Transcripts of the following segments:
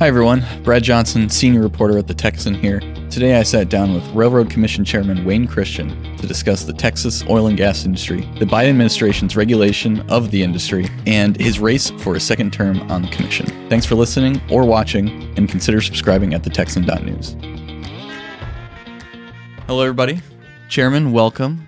Hi everyone, Brad Johnson, senior reporter at The Texan here. Today I sat down with Railroad Commission Chairman Wayne Christian to discuss the Texas oil and gas industry, the Biden administration's regulation of the industry, and his race for a second term on the commission. Thanks for listening or watching, and consider subscribing at thetexan.news. Hello everybody. Chairman, welcome.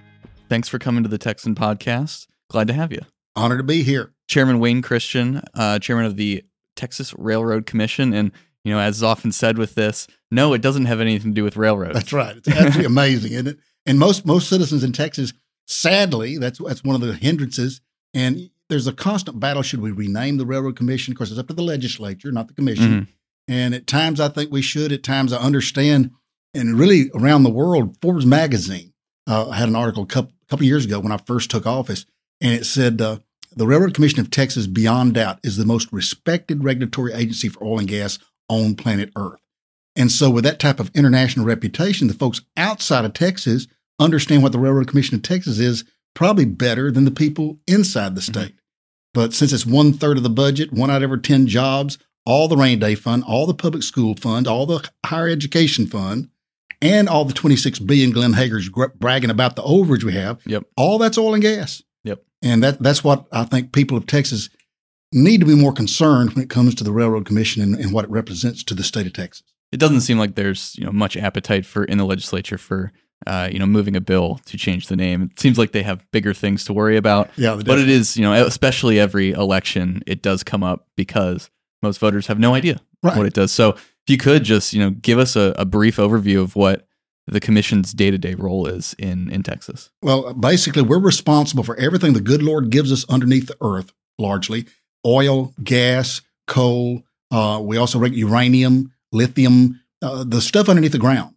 Thanks for coming to The Texan podcast. Glad to have you. Honored to be here. Chairman Wayne Christian, chairman of the Texas Railroad Commission, and you know, as is often said with this, no, it doesn't have anything to do with railroads. That's right. It's absolutely amazing, isn't it? And most citizens in Texas, sadly, that's one of the hindrances. And there's a constant battle: should we rename the Railroad Commission? Of course, it's up to the legislature, not the commission. Mm-hmm. And at times, I think we should. At times, I understand. And really, around the world, Forbes Magazine had an article a couple years ago when I first took office, and it said, the Railroad Commission of Texas, beyond doubt, is the most respected regulatory agency for oil and gas on planet Earth. And so with that type of international reputation, the folks outside of Texas understand what the Railroad Commission of Texas is probably better than the people inside the state. Mm-hmm. But since it's 1/3 of the budget, 1 out of every 10 jobs, all the rainy day fund, all the public school fund, all the higher education fund, and all the $26 billion Glenn Hager's bragging about the overage we have, yep, all that's oil and gas. And that's what I think people of Texas need to be more concerned when it comes to the Railroad Commission and what it represents to the state of Texas. It doesn't seem like there's much appetite in the legislature for moving a bill to change the name. It seems like they have bigger things to worry about. Yeah, but it is especially every election it does come up because most voters have no idea what it does. So if you could just give us a brief overview of what the commission's day-to-day role is in Texas. Well, basically, we're responsible for everything the good Lord gives us underneath the earth, largely. Oil, gas, coal. We also regulate uranium, lithium, the stuff underneath the ground.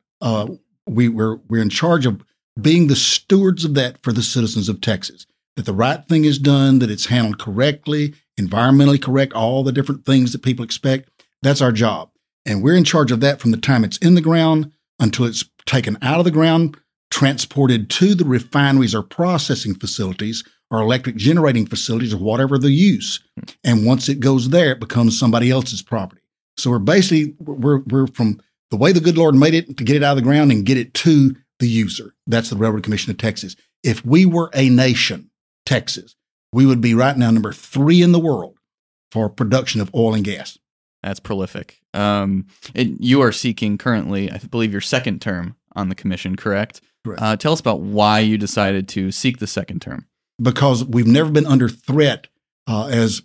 We're in charge of being the stewards of that for the citizens of Texas, that the right thing is done, that it's handled correctly, environmentally correct, all the different things that people expect. That's our job. And we're in charge of that from the time it's in the ground until it's taken out of the ground, transported to the refineries or processing facilities or electric generating facilities or whatever the use. And once it goes there, it becomes somebody else's property. So we're basically, we're from the way the good Lord made it to get it out of the ground and get it to the user. That's the Railroad Commission of Texas. If we were a nation, Texas, we would be right now number 3 in the world for production of oil and gas. That's prolific. And you are seeking currently, I believe, your second term on the commission, correct? Correct. Tell us about why you decided to seek the second term. Because we've never been under threat as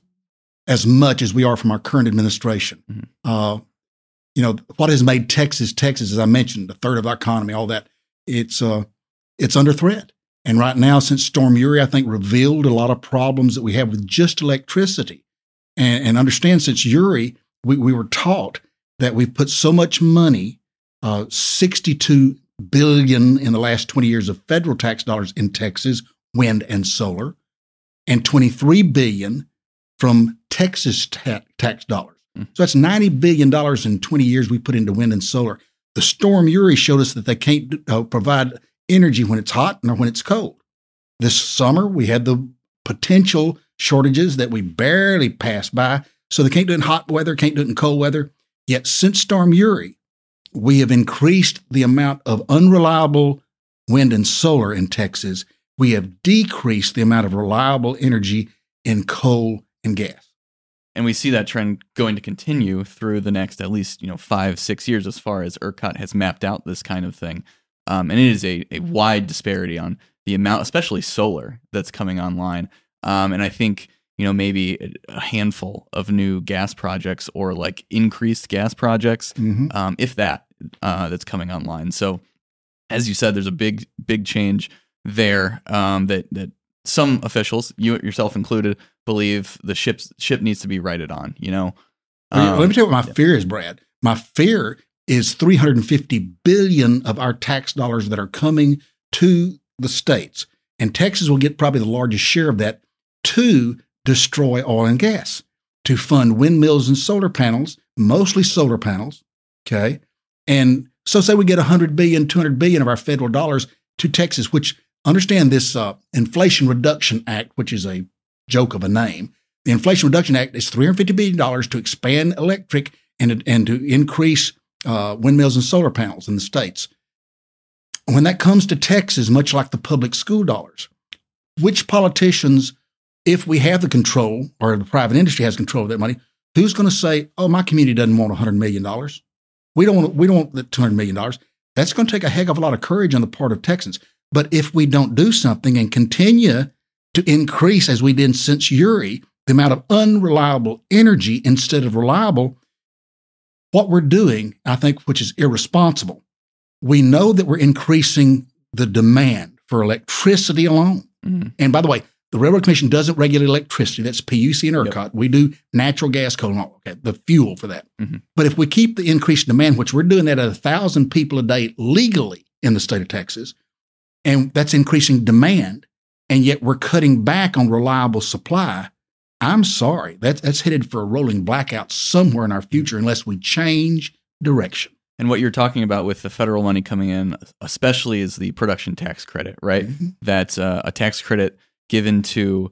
much as we are from our current administration. Mm-hmm. What has made Texas, as I mentioned, 1/3 of our economy, all that, it's under threat. And right now, since Storm Uri, I think, revealed a lot of problems that we have with just electricity. And understand, since Uri, we were taught that we've put so much money, $62 billion in the last 20 years of federal tax dollars in Texas, wind and solar, and $23 billion from Texas tax dollars. Mm. So that's $90 billion in 20 years we put into wind and solar. The Storm Uri showed us that they can't provide energy when it's hot nor when it's cold. This summer, we had the potential shortages that we barely passed by. So they can't do it in hot weather, can't do it in cold weather. Yet since Storm Uri, we have increased the amount of unreliable wind and solar in Texas. We have decreased the amount of reliable energy in coal and gas. And we see that trend going to continue through the next at least 5-6 years as far as ERCOT has mapped out this kind of thing. And it is a wide disparity on the amount, especially solar, that's coming online. And I think maybe a handful of new gas projects or like increased gas projects, mm-hmm, if that, that's coming online. So as you said, there's a big change there that some officials, you yourself included, believe the ship needs to be righted on, Let me tell you what my fear is, Brad. My fear is $350 billion of our tax dollars that are coming to the states. And Texas will get probably the largest share of that to destroy oil and gas, to fund windmills and solar panels, mostly solar panels, okay? And so say we get $100 billion, $200 billion of our federal dollars to Texas, which, understand this Inflation Reduction Act, which is a joke of a name. The Inflation Reduction Act is $350 billion to expand electric and to increase windmills and solar panels in the states. When that comes to Texas, much like the public school dollars, which politicians, if we have the control or the private industry has control of that money, who's going to say, oh, my community doesn't want $100 million. We don't want the $200 million. That's going to take a heck of a lot of courage on the part of Texans. But if we don't do something and continue to increase, as we did since Uri, the amount of unreliable energy instead of reliable, what we're doing, I think, which is irresponsible, we know that we're increasing the demand for electricity alone. Mm-hmm. And by the way, the Railroad Commission doesn't regulate electricity. That's PUC and ERCOT. Yep. We do natural gas, coal, and all, okay, the fuel for that. Mm-hmm. But if we keep the increased demand, which we're doing that at 1,000 people a day legally in the state of Texas, and that's increasing demand, and yet we're cutting back on reliable supply, I'm sorry. That's headed for a rolling blackout somewhere in our future unless we change direction. And what you're talking about with the federal money coming in, especially, is the production tax credit, right? Mm-hmm. That's a tax credit given to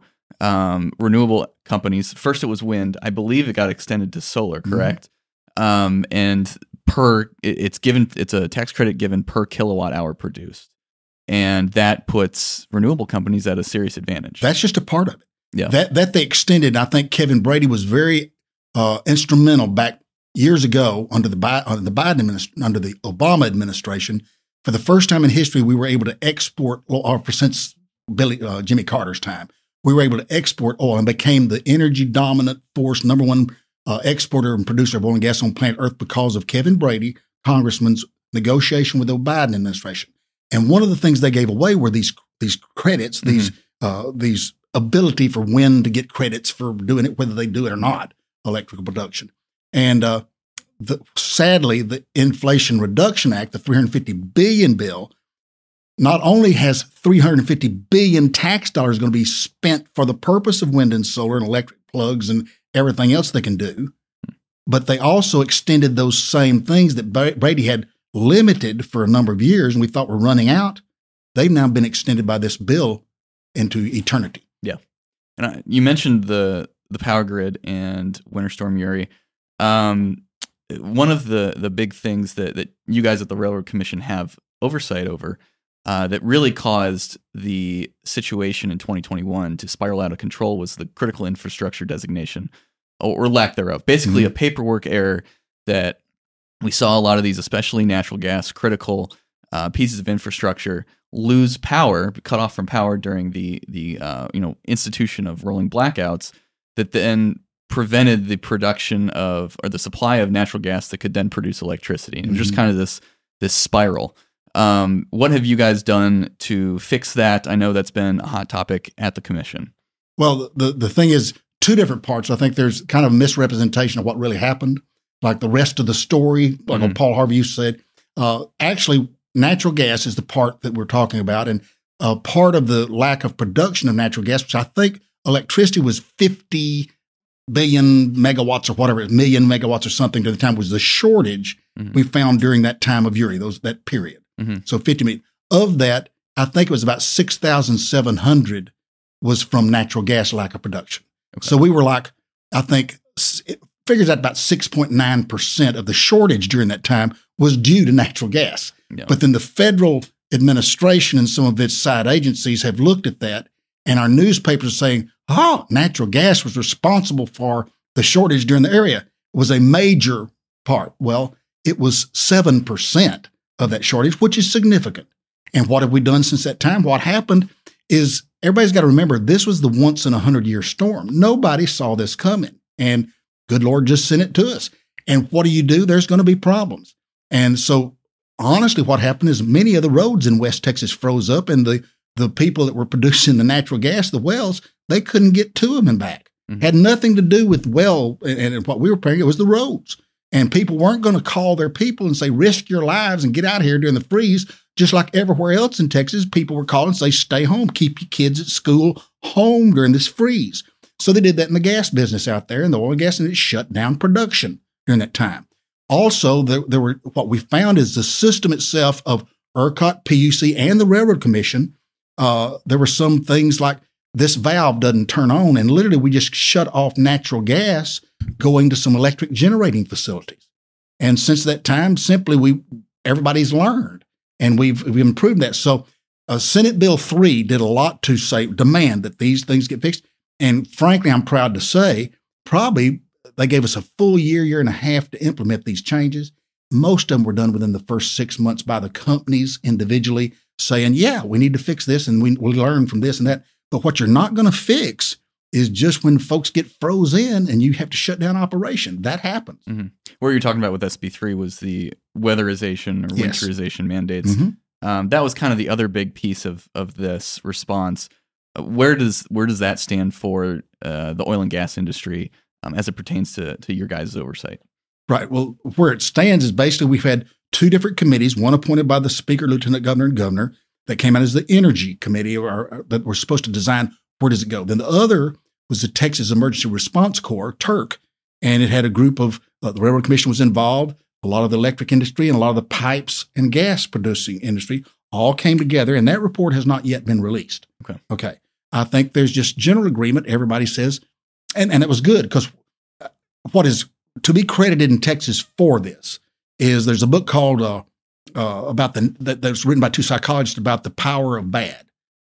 renewable companies. First, it was wind. I believe it got extended to solar, correct? Mm-hmm. It's a tax credit given per kilowatt hour produced. And that puts renewable companies at a serious advantage. That's just a part of it. Yeah. That they extended. I think Kevin Brady was very instrumental back years ago under the Obama administration. For the first time in history, we were able to export, or since Jimmy Carter's time, we were able to export oil and became the energy dominant force, number one exporter and producer of oil and gas on planet Earth because of Kevin Brady, Congressman's negotiation with the Biden administration. And one of the things they gave away were these credits, mm-hmm. these ability for wind to get credits for doing it, whether they do it or not, electrical production. And sadly, the Inflation Reduction Act, the $350 billion bill, not only has $350 billion tax dollars going to be spent for the purpose of wind and solar and electric plugs and everything else they can do, but they also extended those same things that Brady had limited for a number of years and we thought were running out. They've now been extended by this bill into eternity. Yeah. And you mentioned the power grid and Winter Storm Uri. One of the big things that you guys at the Railroad Commission have oversight over that really caused the situation in 2021 to spiral out of control was the critical infrastructure designation or lack thereof. Basically, mm-hmm. a paperwork error that we saw a lot of these, especially natural gas, critical pieces of infrastructure lose power, cut off from power during the institution of rolling blackouts that then prevented the production of or the supply of natural gas that could then produce electricity. And mm-hmm. just kind of this spiral. What have you guys done to fix that? I know that's been a hot topic at the commission. Well, the thing is two different parts. I think there's kind of a misrepresentation of what really happened, like the rest of the story, like mm-hmm. what Paul Harvey used to say. Actually, natural gas is the part that we're talking about, and part of the lack of production of natural gas, which I think electricity was 50 billion megawatts or whatever, million megawatts or something to the time, was the shortage mm-hmm. we found during that time of Uri, that period. Mm-hmm. So 50 million. Of that, I think it was about 6,700 was from natural gas lack of production. Okay. So we were like, I think it figures out about 6.9% of the shortage during that time was due to natural gas. Yeah. But then the federal administration and some of its side agencies have looked at that, and our newspapers are saying, natural gas was responsible for the shortage during the area. It was a major part. Well, it was 7% of that shortage, which is significant. And what have we done since that time? What happened is everybody's got to remember this was the once-in-a-100-year storm. Nobody saw this coming, and good Lord just sent it to us. And what do you do? There's going to be problems. And so honestly, what happened is many of the roads in West Texas froze up, and the people that were producing the natural gas, the wells, they couldn't get to them and back. Mm-hmm. Had nothing to do with well and what we were paying. It was the roads. And people weren't going to call their people and say, risk your lives and get out of here during the freeze. Just like everywhere else in Texas, people were calling and say, stay home, keep your kids at school home during this freeze. So they did that in the gas business out there, in the oil and gas, and it shut down production during that time. Also, there were what we found is the system itself of ERCOT, PUC, and the Railroad Commission. There were some things like this valve doesn't turn on, and literally we just shut off natural gas going to some electric generating facilities. And since that time, simply everybody's learned, and we've improved that. So Senate Bill 3 did a lot to demand that these things get fixed. And frankly, I'm proud to say, probably they gave us a full year and a half to implement these changes. Most of them were done within the first 6 months by the companies individually saying, yeah, we need to fix this and we learn from this and that. But what you're not going to fix is just when folks get froze in and you have to shut down operation. That happens. Mm-hmm. What you're talking about with SB3 was the weatherization or winterization mandates. Mm-hmm. That was kind of the other big piece of this response. Where does that stand for the oil and gas industry as it pertains to your guys' oversight? Right. Well, where it stands is basically we've had two different committees, one appointed by the Speaker, Lieutenant Governor, and Governor, that came out as the Energy Committee that were supposed to design where does it go. Then the other was the Texas Emergency Response Corps, TERC, and it had a group of the Railroad Commission was involved, a lot of the electric industry, and a lot of the pipes and gas producing industry all came together, and that report has not yet been released. Okay. I think there's just general agreement. Everybody says, and it was good because what is to be credited in Texas for this is there's a book called that was written by two psychologists about the power of bad,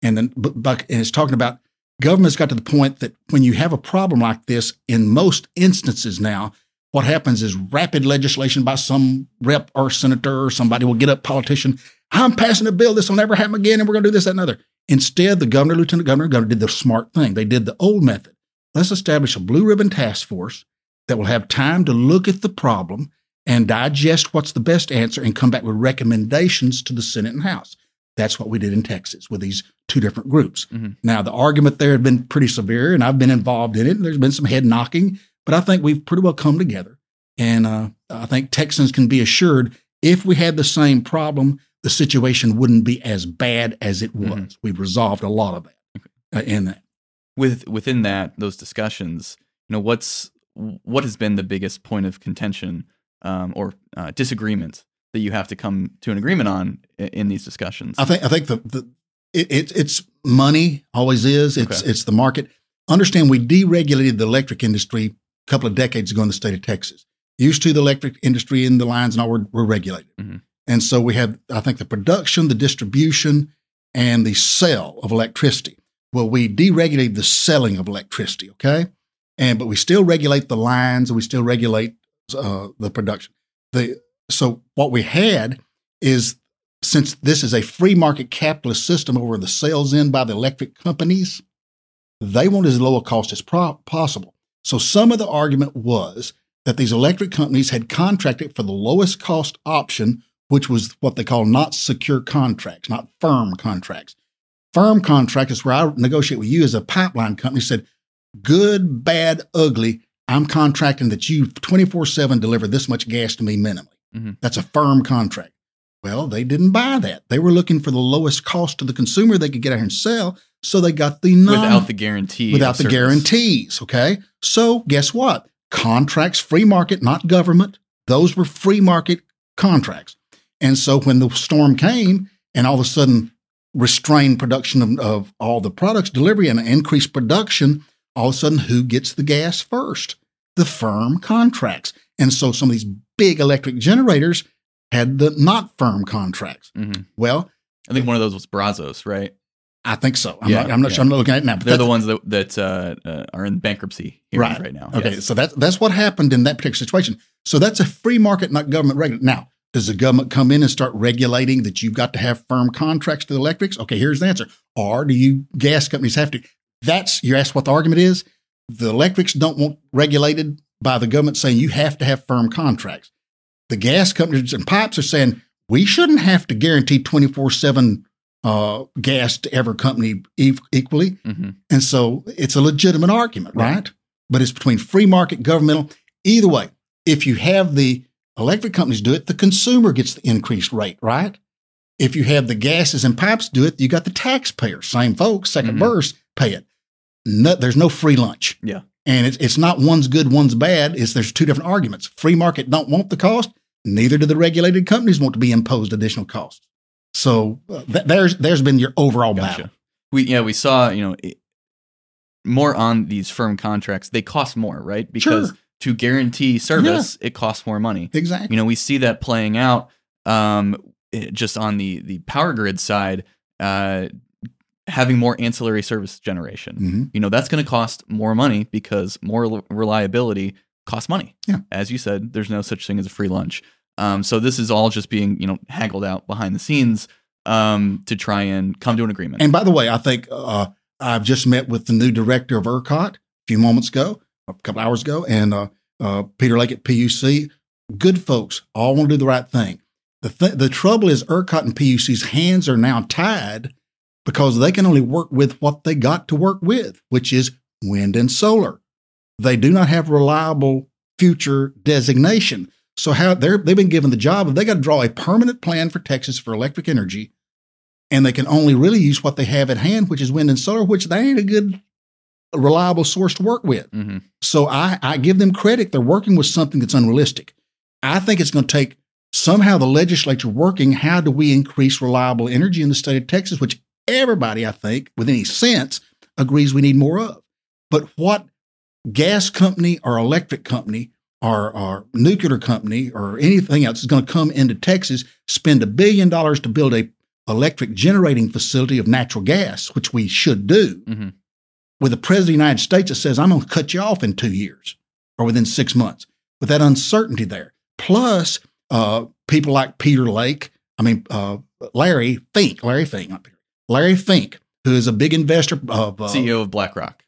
and then and it's talking about government's got to the point that when you have a problem like this, in most instances now, what happens is rapid legislation by some rep or senator or somebody will get up, politician, I'm passing a bill, this will never happen again, and we're going to do this, that, and other. Instead, the governor, lieutenant governor, and governor did the smart thing. They did the old method. Let's establish a blue ribbon task force that will have time to look at the problem and digest what's the best answer and come back with recommendations to the Senate and House. That's what we did in Texas with these two different groups. Mm-hmm. Now, the argument there had been pretty severe, and I've been involved in it, and there's been some head knocking, but I think we've pretty well come together. And I think Texans can be assured if we had the same problem, the situation wouldn't be as bad as it was. Mm-hmm. We've resolved a lot of that in that. Within that, those discussions, you know, what has been the biggest point of contention or disagreement that you have to come to an agreement on in these discussions? I think it's money always is. It's the market. Understand, we deregulated the electric industry a couple of decades ago in the state of Texas. Used to the electric industry and the lines and all were regulated. Mm-hmm. And so we have, I think, the production, the distribution, and the sale of electricity. Well, we deregulated the selling of electricity, okay? But we still regulate the lines, and we still regulate the production. So what we had is, since this is a free market capitalist system over the sales end by the electric companies, they want as low a cost as possible. So some of the argument was that these electric companies had contracted for the lowest cost option, which was what they call not secure contracts, not firm contracts. Firm contract is where I negotiate with you as a pipeline company, said, good, bad, ugly, I'm contracting that you 24/7 deliver this much gas to me minimally. Mm-hmm. That's a firm contract. Well, they didn't buy that. They were looking for the lowest cost to the consumer they could get out here and sell, so they got the without the guarantee. Without the service. Guarantees, okay? So guess what? Contracts, free market, not government. Those were free market contracts. And so when the storm came and all of a sudden restrained production of all the products, delivery, and increased production, all of a sudden who gets the gas first? The firm contracts. And so some of these big electric generators had the not firm contracts. Mm-hmm. Well, I think one of those was Brazos, right? I think so. I'm not sure. I'm not looking at it now. But they're the ones that are in bankruptcy hearings right now. Okay, yes. So that's what happened in that particular situation. So that's a free market, not government regulated. Now, does the government come in and start regulating that you've got to have firm contracts to the electrics? Okay, here's the answer. Or do you gas companies have to? You asked what the argument is. The electrics don't want regulated by the government saying you have to have firm contracts. The gas companies and pipes are saying we shouldn't have to guarantee 24/7 gas to every company equally. Mm-hmm. And so it's a legitimate argument, right? But it's between free market, governmental. Either way, if you have the electric companies do it, the consumer gets the increased rate, right? If you have the gases and pipes do it, you got the taxpayers, same folks, second verse, pay it. No, there's no free lunch. Yeah. And it's not one's good, one's bad. There's two different arguments. Free market don't want the cost. Neither do the regulated companies want to be imposed additional costs. So there's been your overall battle. We saw, more on these firm contracts. They cost more, right? Because to guarantee service, it costs more money. Exactly. You know, we see that playing out just on the power grid side, having more ancillary service generation. Mm-hmm. You know, that's going to cost more money because more reliability costs money. Yeah. As you said, there's no such thing as a free lunch. So this is all just being, you know, haggled out behind the scenes to try and come to an agreement. And by the way, I think I've just met with the new director of ERCOT a few moments ago, a couple hours ago, and Peter Lake at PUC. Good folks, all want to do the right thing. The trouble is ERCOT and PUC's hands are now tied because they can only work with what they got to work with, which is wind and solar. They do not have reliable future designation. So how they've been given the job of they got to draw a permanent plan for Texas for electric energy, and they can only really use what they have at hand, which is wind and solar, which they ain't a good, reliable source to work with. Mm-hmm. So I give them credit. They're working with something that's unrealistic. I think it's going to take somehow the legislature working, how do we increase reliable energy in the state of Texas, which everybody, I think, with any sense, agrees we need more of. But what gas company or electric company or nuclear company or anything else is going to come into Texas, spend $1 billion to build a electric generating facility of natural gas, which we should do, mm-hmm. with the president of the United States that says, I'm going to cut you off in 2 years or within 6 months, with that uncertainty there. Plus, people like Larry Fink, who is a big investor of CEO of BlackRock,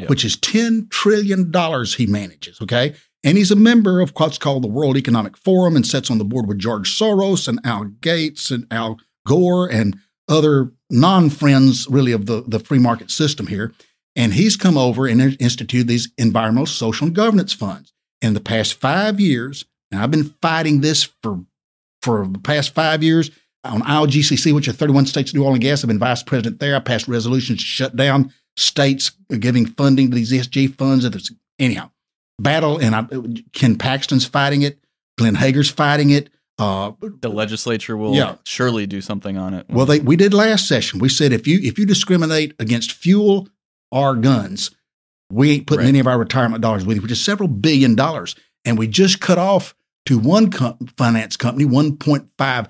yep. which is $10 trillion he manages. Okay. And he's a member of what's called the World Economic Forum and sits on the board with George Soros and Al Gates and Al Gore and other non-friends, really, of the free market system here. And he's come over and instituted these environmental, social, and governance funds. In the past 5 years, and I've been fighting this for the past 5 years, on ILGCC, which are 31 states that do oil and gas. I've been vice president there. I passed resolutions to shut down states giving funding to these ESG funds. Anyhow, battle, and Ken Paxton's fighting it. Glenn Hager's fighting it. The legislature will surely do something on it. Well, we did last session. We said if you discriminate against fuel or guns, we ain't putting any of our retirement dollars with you, which is several billion dollars. And we just cut off to one finance company $1.5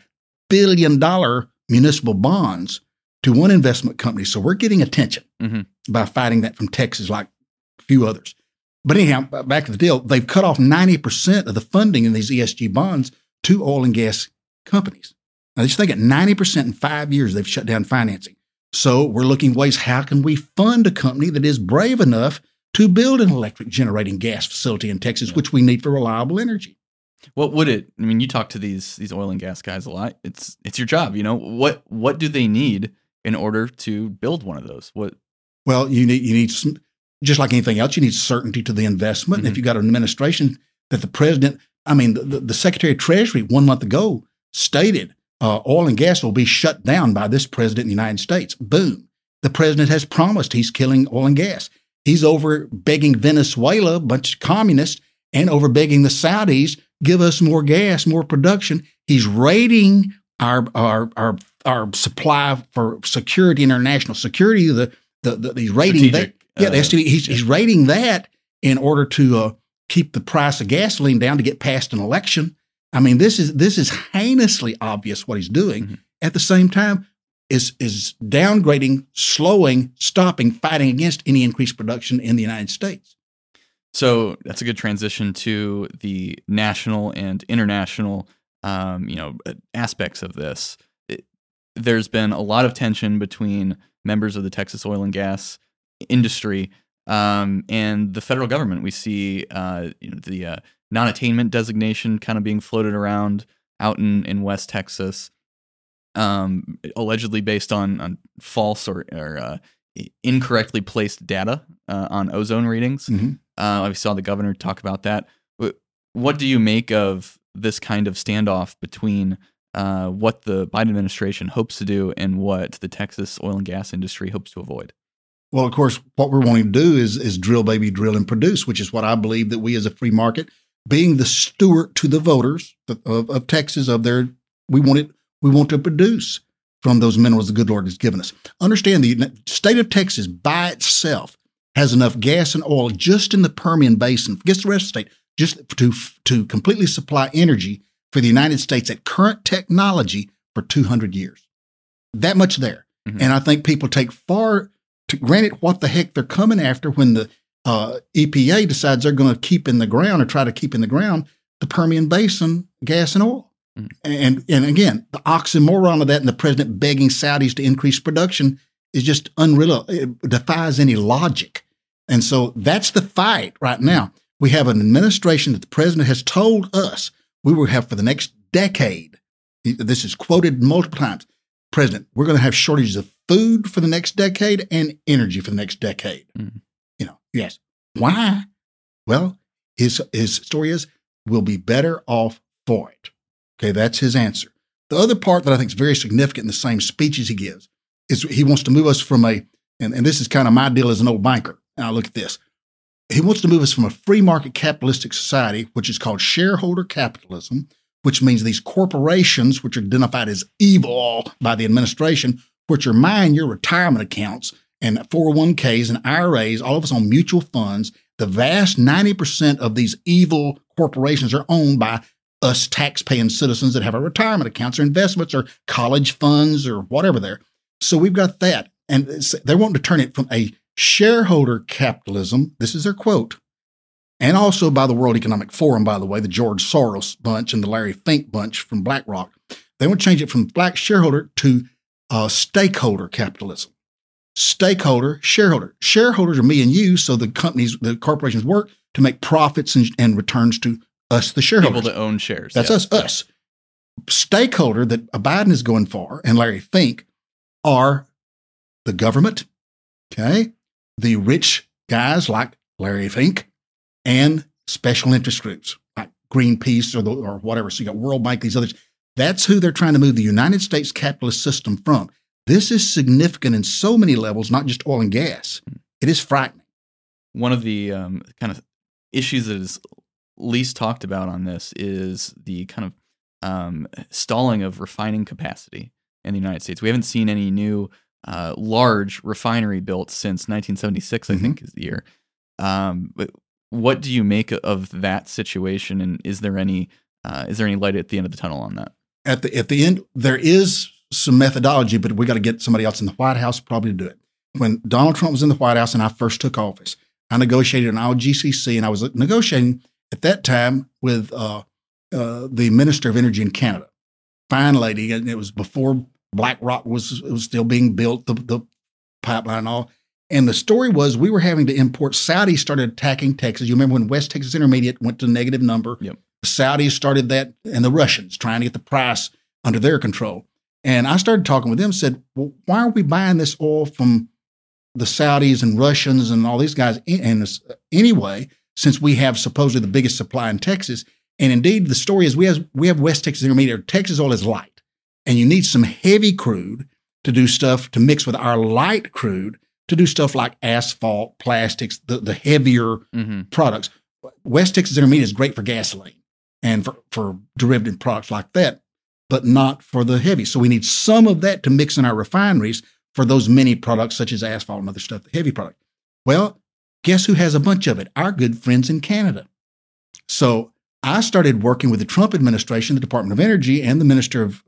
billion municipal bonds to one investment company. So we're getting attention mm-hmm. by fighting that from Texas like a few others. But anyhow, back to the deal. They've cut off 90% of the funding in these ESG bonds to oil and gas companies. Now, just think at 90% in 5 years, they've shut down financing. So we're looking ways, how can we fund a company that is brave enough to build an electric generating gas facility in Texas, which we need for reliable energy? What would it? I mean, you talk to these oil and gas guys a lot. It's your job, you know. What do they need in order to build one of those? What? Well, you need some, just like anything else, you need certainty to the investment. Mm-hmm. And if you got an administration that the president. I mean, the Secretary of Treasury 1 month ago stated oil and gas will be shut down by this president of the United States. Boom. The president has promised he's killing oil and gas. He's over begging Venezuela, a bunch of communists, and over begging the Saudis, give us more gas, more production. He's raiding our supply for security, international security. He's raiding that. Yeah, the STD, he's raiding that in order to keep the price of gasoline down to get past an election. I mean, this is heinously obvious what he's doing. Mm-hmm. At the same time, is downgrading, slowing, stopping, fighting against any increased production in the United States. So that's a good transition to the national and international, aspects of this. There's been a lot of tension between members of the Texas oil and gas industry and the federal government. We see the non-attainment designation kind of being floated around out in West Texas, allegedly based on false or incorrectly placed data on ozone readings. Mm-hmm. I saw the governor talk about that. What do you make of this kind of standoff between what the Biden administration hopes to do and what the Texas oil and gas industry hopes to avoid? Well, of course, what we're wanting to do is drill, baby, drill and produce, which is what I believe that we as a free market, being the steward to the voters of Texas, we want to produce from those minerals the good Lord has given us. Understand the state of Texas by itself has enough gas and oil just in the Permian Basin, forget the rest of the state, just to completely supply energy for the United States at current technology for 200 years. That much there. Mm-hmm. And I think people take far to granted what the heck they're coming after when the EPA decides they're going to keep in the ground or try to keep in the ground the Permian Basin gas and oil. Mm-hmm. And again, the oxymoron of that and the president begging Saudis to increase production is just unreal. It defies any logic. And so that's the fight right now. We have an administration that the president has told us we will have for the next decade. This is quoted multiple times. President, we're going to have shortages of food for the next decade and energy for the next decade. Mm-hmm. You know, yes. Why? Well, his story is we'll be better off for it. Okay, that's his answer. The other part that I think is very significant in the same speeches he gives is he wants to move us from a, and this is kind of my deal as an old banker. Now look at this. He wants to move us from a free market capitalistic society, which is called shareholder capitalism, which means these corporations, which are identified as evil by the administration, which are mine your retirement accounts and 401ks and IRAs, all of us on mutual funds. The vast 90% of these evil corporations are owned by us tax-paying citizens that have our retirement accounts or investments or college funds or whatever there. So we've got that. And they're wanting to turn it from a shareholder capitalism, this is their quote, and also by the World Economic Forum, by the way, the George Soros bunch and the Larry Fink bunch from BlackRock, they want to change it from black shareholder to stakeholder capitalism. Stakeholder, shareholder. Shareholders are me and you, so the companies, the corporations work to make profits and returns to us, the shareholders. People that own shares. That's us, us. Stakeholder that Biden is going for and Larry Fink are the government, okay, the rich guys like Larry Fink, and special interest groups like Greenpeace or whatever. So you got World Bank, these others. That's who they're trying to move the United States capitalist system from. This is significant in so many levels, not just oil and gas. It is frightening. One of the kind of issues that is least talked about on this is the kind of stalling of refining capacity in the United States. We haven't seen any new large refinery built since 1976, I think is the year. But what do you make of that situation? And is there any light at the end of the tunnel on that? At the end, there is some methodology, but we got to get somebody else in the White House probably to do it. When Donald Trump was in the White House and I first took office, I negotiated an ILGCC, and I was negotiating at that time with the Minister of Energy in Canada, fine lady, and it was before BlackRock was still being built, the pipeline and all. And the story was we were having to import. Saudis started attacking Texas. You remember when West Texas Intermediate went to negative number? Yep. The Saudis started that, and the Russians trying to get the price under their control. And I started talking with them, said, well, why are we buying this oil from the Saudis and Russians and all these guys anyway, since we have supposedly the biggest supply in Texas? And indeed, the story is we have West Texas Intermediate. Texas oil is light. And you need some heavy crude to do stuff to mix with our light crude to do stuff like asphalt, plastics, the heavier products. West Texas Intermediate is great for gasoline and for derivative products like that, but not for the heavy. So we need some of that to mix in our refineries for those many products such as asphalt and other stuff, the heavy product. Well, guess who has a bunch of it? Our good friends in Canada. So I started working with the Trump administration, the Department of Energy, and the Minister of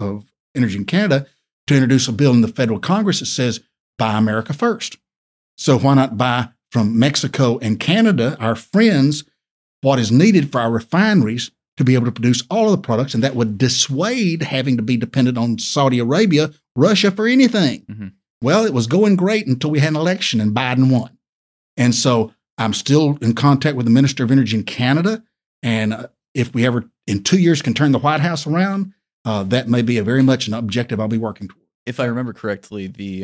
Energy in Canada to introduce a bill in the federal Congress that says, buy America first. So why not buy from Mexico and Canada, our friends, what is needed for our refineries to be able to produce all of the products, and that would dissuade having to be dependent on Saudi Arabia, Russia for anything. Mm-hmm. Well, it was going great until we had an election and Biden won. And so I'm still in contact with the Minister of Energy in Canada, and if we ever in 2 years can turn the White House around, that may be a very much an objective I'll be working toward. If I remember correctly, the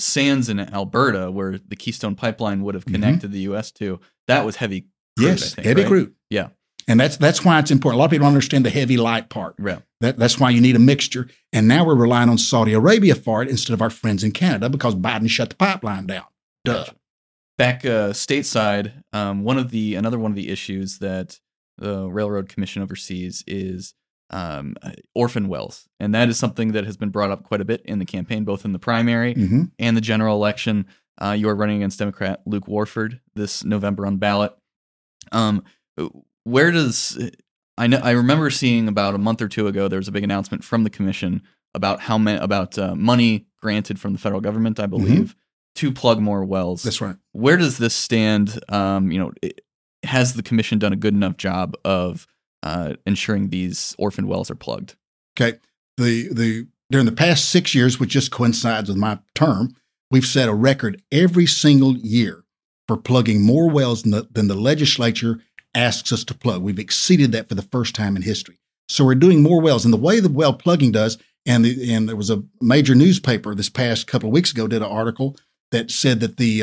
sands in Alberta where the Keystone Pipeline would have connected the U.S. to, that was heavy crude, yes, I think, heavy crude. Yeah. And that's why it's important. A lot of people don't understand the heavy light part. Right. That's why you need a mixture. And now we're relying on Saudi Arabia for it instead of our friends in Canada because Biden shut the pipeline down. Duh. Gotcha. Back stateside, another one of the issues that the Railroad Commission oversees is orphan wells. And that is something that has been brought up quite a bit in the campaign, both in the primary and the general election. You are running against Democrat Luke Warford this November on ballot. Where does I know? I remember seeing about a month or two ago there was a big announcement from the commission about how money granted from the federal government, I believe, to plug more wells. That's right. Where does this stand? Has the commission done a good enough job of ensuring these orphan wells are plugged? Okay. During the past 6 years, which just coincides with my term, we've set a record every single year for plugging more wells than the legislature asks us to plug. We've exceeded that for the first time in history. So we're doing more wells. And the way the well plugging does, and there was a major newspaper this past couple of weeks ago did an article that said that the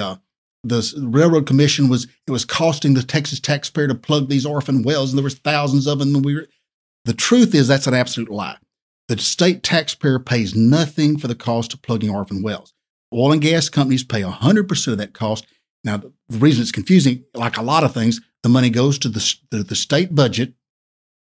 Railroad Commission was costing the Texas taxpayer to plug these orphan wells, and there was thousands of them. The truth is that's an absolute lie. The state taxpayer pays nothing for the cost of plugging orphan wells. Oil and gas companies pay 100% of that cost. Now, the reason it's confusing, like a lot of things, the money goes to the state budget,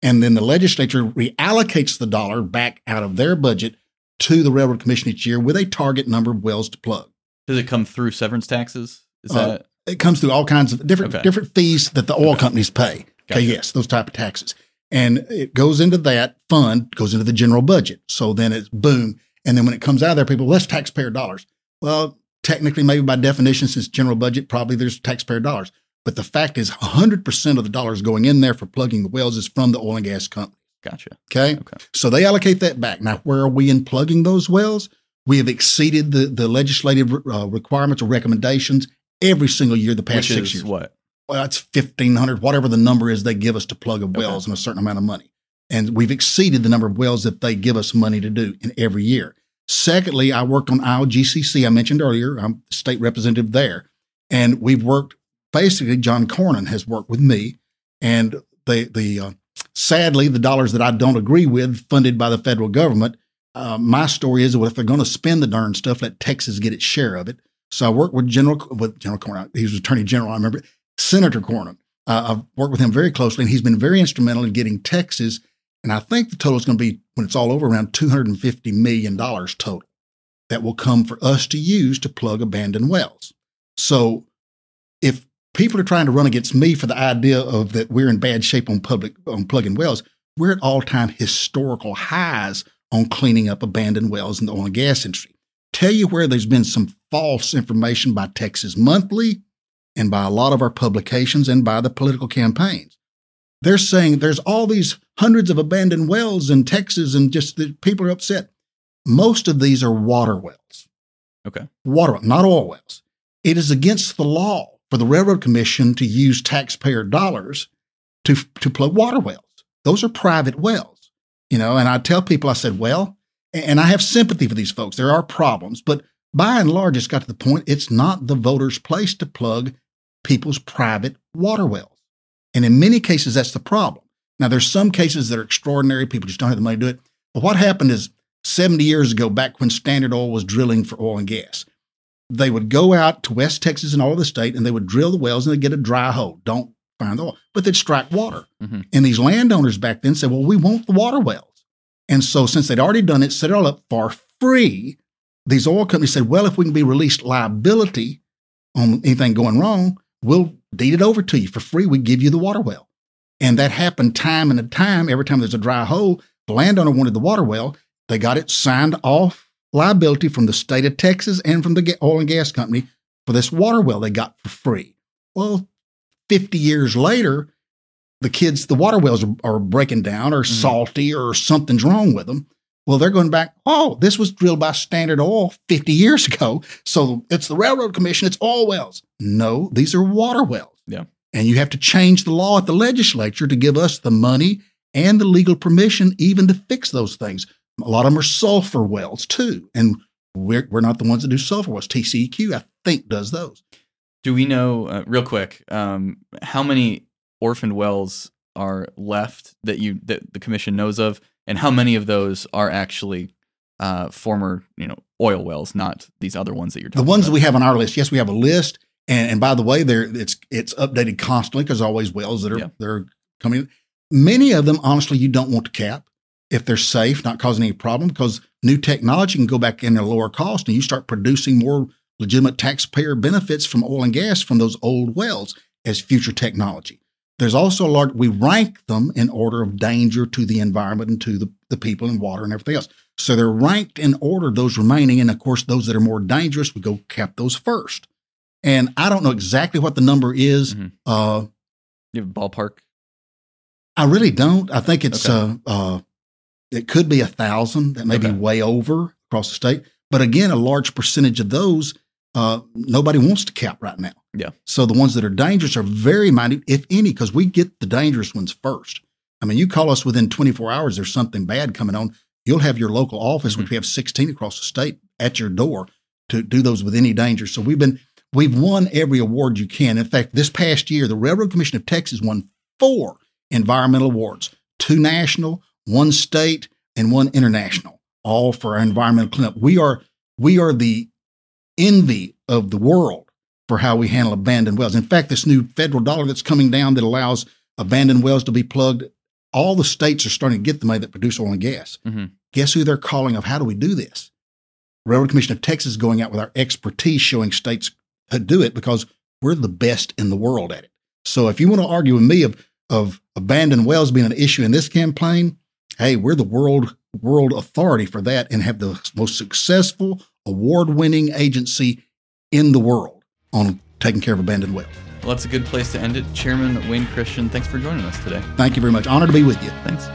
and then the legislature reallocates the dollar back out of their budget to the Railroad Commission each year with a target number of wells to plug. Does it come through severance taxes? Is that it comes through all kinds of different fees that the oil companies pay. Gotcha. Okay, yes, those type of taxes. And it goes into that fund, goes into the general budget. So then it's boom. And then when it comes out of there, people, that's taxpayer dollars. Well, technically, maybe by definition, since general budget, probably there's taxpayer dollars. But the fact is 100% of the dollars going in there for plugging the wells is from the oil and gas company. Gotcha. Okay. So they allocate that back. Now, where are we in plugging those wells? We have exceeded the legislative requirements or recommendations every single year the past 6 years. What? Well, it's 1,500, whatever the number is they give us to plug of wells and a certain amount of money. And we've exceeded the number of wells that they give us money to do in every year. Secondly, I worked on ILGCC. I mentioned earlier, I'm state representative there. And we've worked, basically John Cornyn has worked with me. And sadly, the dollars that I don't agree with funded by the federal government, my story is, well, if they're going to spend the darn stuff, let Texas get its share of it. So I worked with General Cornyn. He was Attorney General, I remember. Senator Cornyn. I've worked with him very closely, and he's been very instrumental in getting Texas, and I think the total is going to be, when it's all over, around $250 million total that will come for us to use to plug abandoned wells. So if people are trying to run against me for the idea of that we're in bad shape on plugging wells, we're at all-time historical highs on cleaning up abandoned wells in the oil and gas industry. Tell you where there's been some false information by Texas Monthly, and by a lot of our publications and by the political campaigns. They're saying there's all these hundreds of abandoned wells in Texas and just the people are upset. Most of these are water wells. Okay. Water, not oil wells. It is against the law for the Railroad Commission to use taxpayer dollars to plug water wells. Those are private wells, and I tell people, I said, well, and I have sympathy for these folks. There are problems, but by and large, it's got to the point, it's not the voters' place to plug people's private water wells. And in many cases, that's the problem. Now, there's some cases that are extraordinary. People just don't have the money to do it. But what happened is 70 years ago, back when Standard Oil was drilling for oil and gas, they would go out to West Texas and all of the state, and they would drill the wells, and they'd get a dry hole. Don't find the oil. But they'd strike water. Mm-hmm. And these landowners back then said, well, we want the water wells. And so since they'd already done it, set it all up for free, these oil companies said, well, if we can be released liability on anything going wrong, we'll deed it over to you for free. We give you the water well. And that happened time and time. Every time there's a dry hole, the landowner wanted the water well. They got it signed off liability from the state of Texas and from the oil and gas company for this water well they got for free. Well, 50 years later, the water wells are breaking down or salty or something's wrong with them. Well, they're going back, oh, this was drilled by Standard Oil 50 years ago, so it's the Railroad Commission, it's oil wells. No, these are water wells. Yeah. And you have to change the law at the legislature to give us the money and the legal permission even to fix those things. A lot of them are sulfur wells, too, and we're not the ones that do sulfur wells. TCEQ, I think, does those. Do we know, real quick, how many orphaned wells are left that the commission knows of? And how many of those are actually former, oil wells, not these other ones that you're talking about? The ones that we have on our list. Yes, we have a list. And by the way, it's updated constantly because there's always wells that are coming in. Many of them, honestly, you don't want to cap if they're safe, not causing any problem, because new technology can go back in at a lower cost and you start producing more legitimate taxpayer benefits from oil and gas from those old wells as future technology. There's also a large, we rank them in order of danger to the environment and to the people and water and everything else. So they're ranked in order, those remaining. And of course, those that are more dangerous, we go cap those first. And I don't know exactly what the number is. Mm-hmm. You have a ballpark? I really don't. I think it's, okay. It could be 1,000. That may be way over across the state. But again, a large percentage of those, nobody wants to cap right now. Yeah. So the ones that are dangerous are very minute, if any, because we get the dangerous ones first. I mean, you call us within 24 hours, there's something bad coming on. You'll have your local office, mm-hmm. which we have 16 across the state, at your door to do those with any danger. So we've won every award you can. In fact, this past year, the Railroad Commission of Texas won 4 environmental awards, 2 national, 1 state, and 1 international, all for our environmental cleanup. We are the envy of the world for how we handle abandoned wells. In fact, this new federal dollar that's coming down that allows abandoned wells to be plugged, all the states are starting to get the money that produce oil and gas. Mm-hmm. Guess who they're calling of how do we do this? Railroad Commission of Texas is going out with our expertise, showing states how to do it because we're the best in the world at it. So if you want to argue with me of abandoned wells being an issue in this campaign, hey, we're the world authority for that and have the most successful award-winning agency in the world on taking care of abandoned wells. Well, that's a good place to end it. Chairman Wayne Christian, thanks for joining us today. Thank you very much. Honored to be with you. Thanks.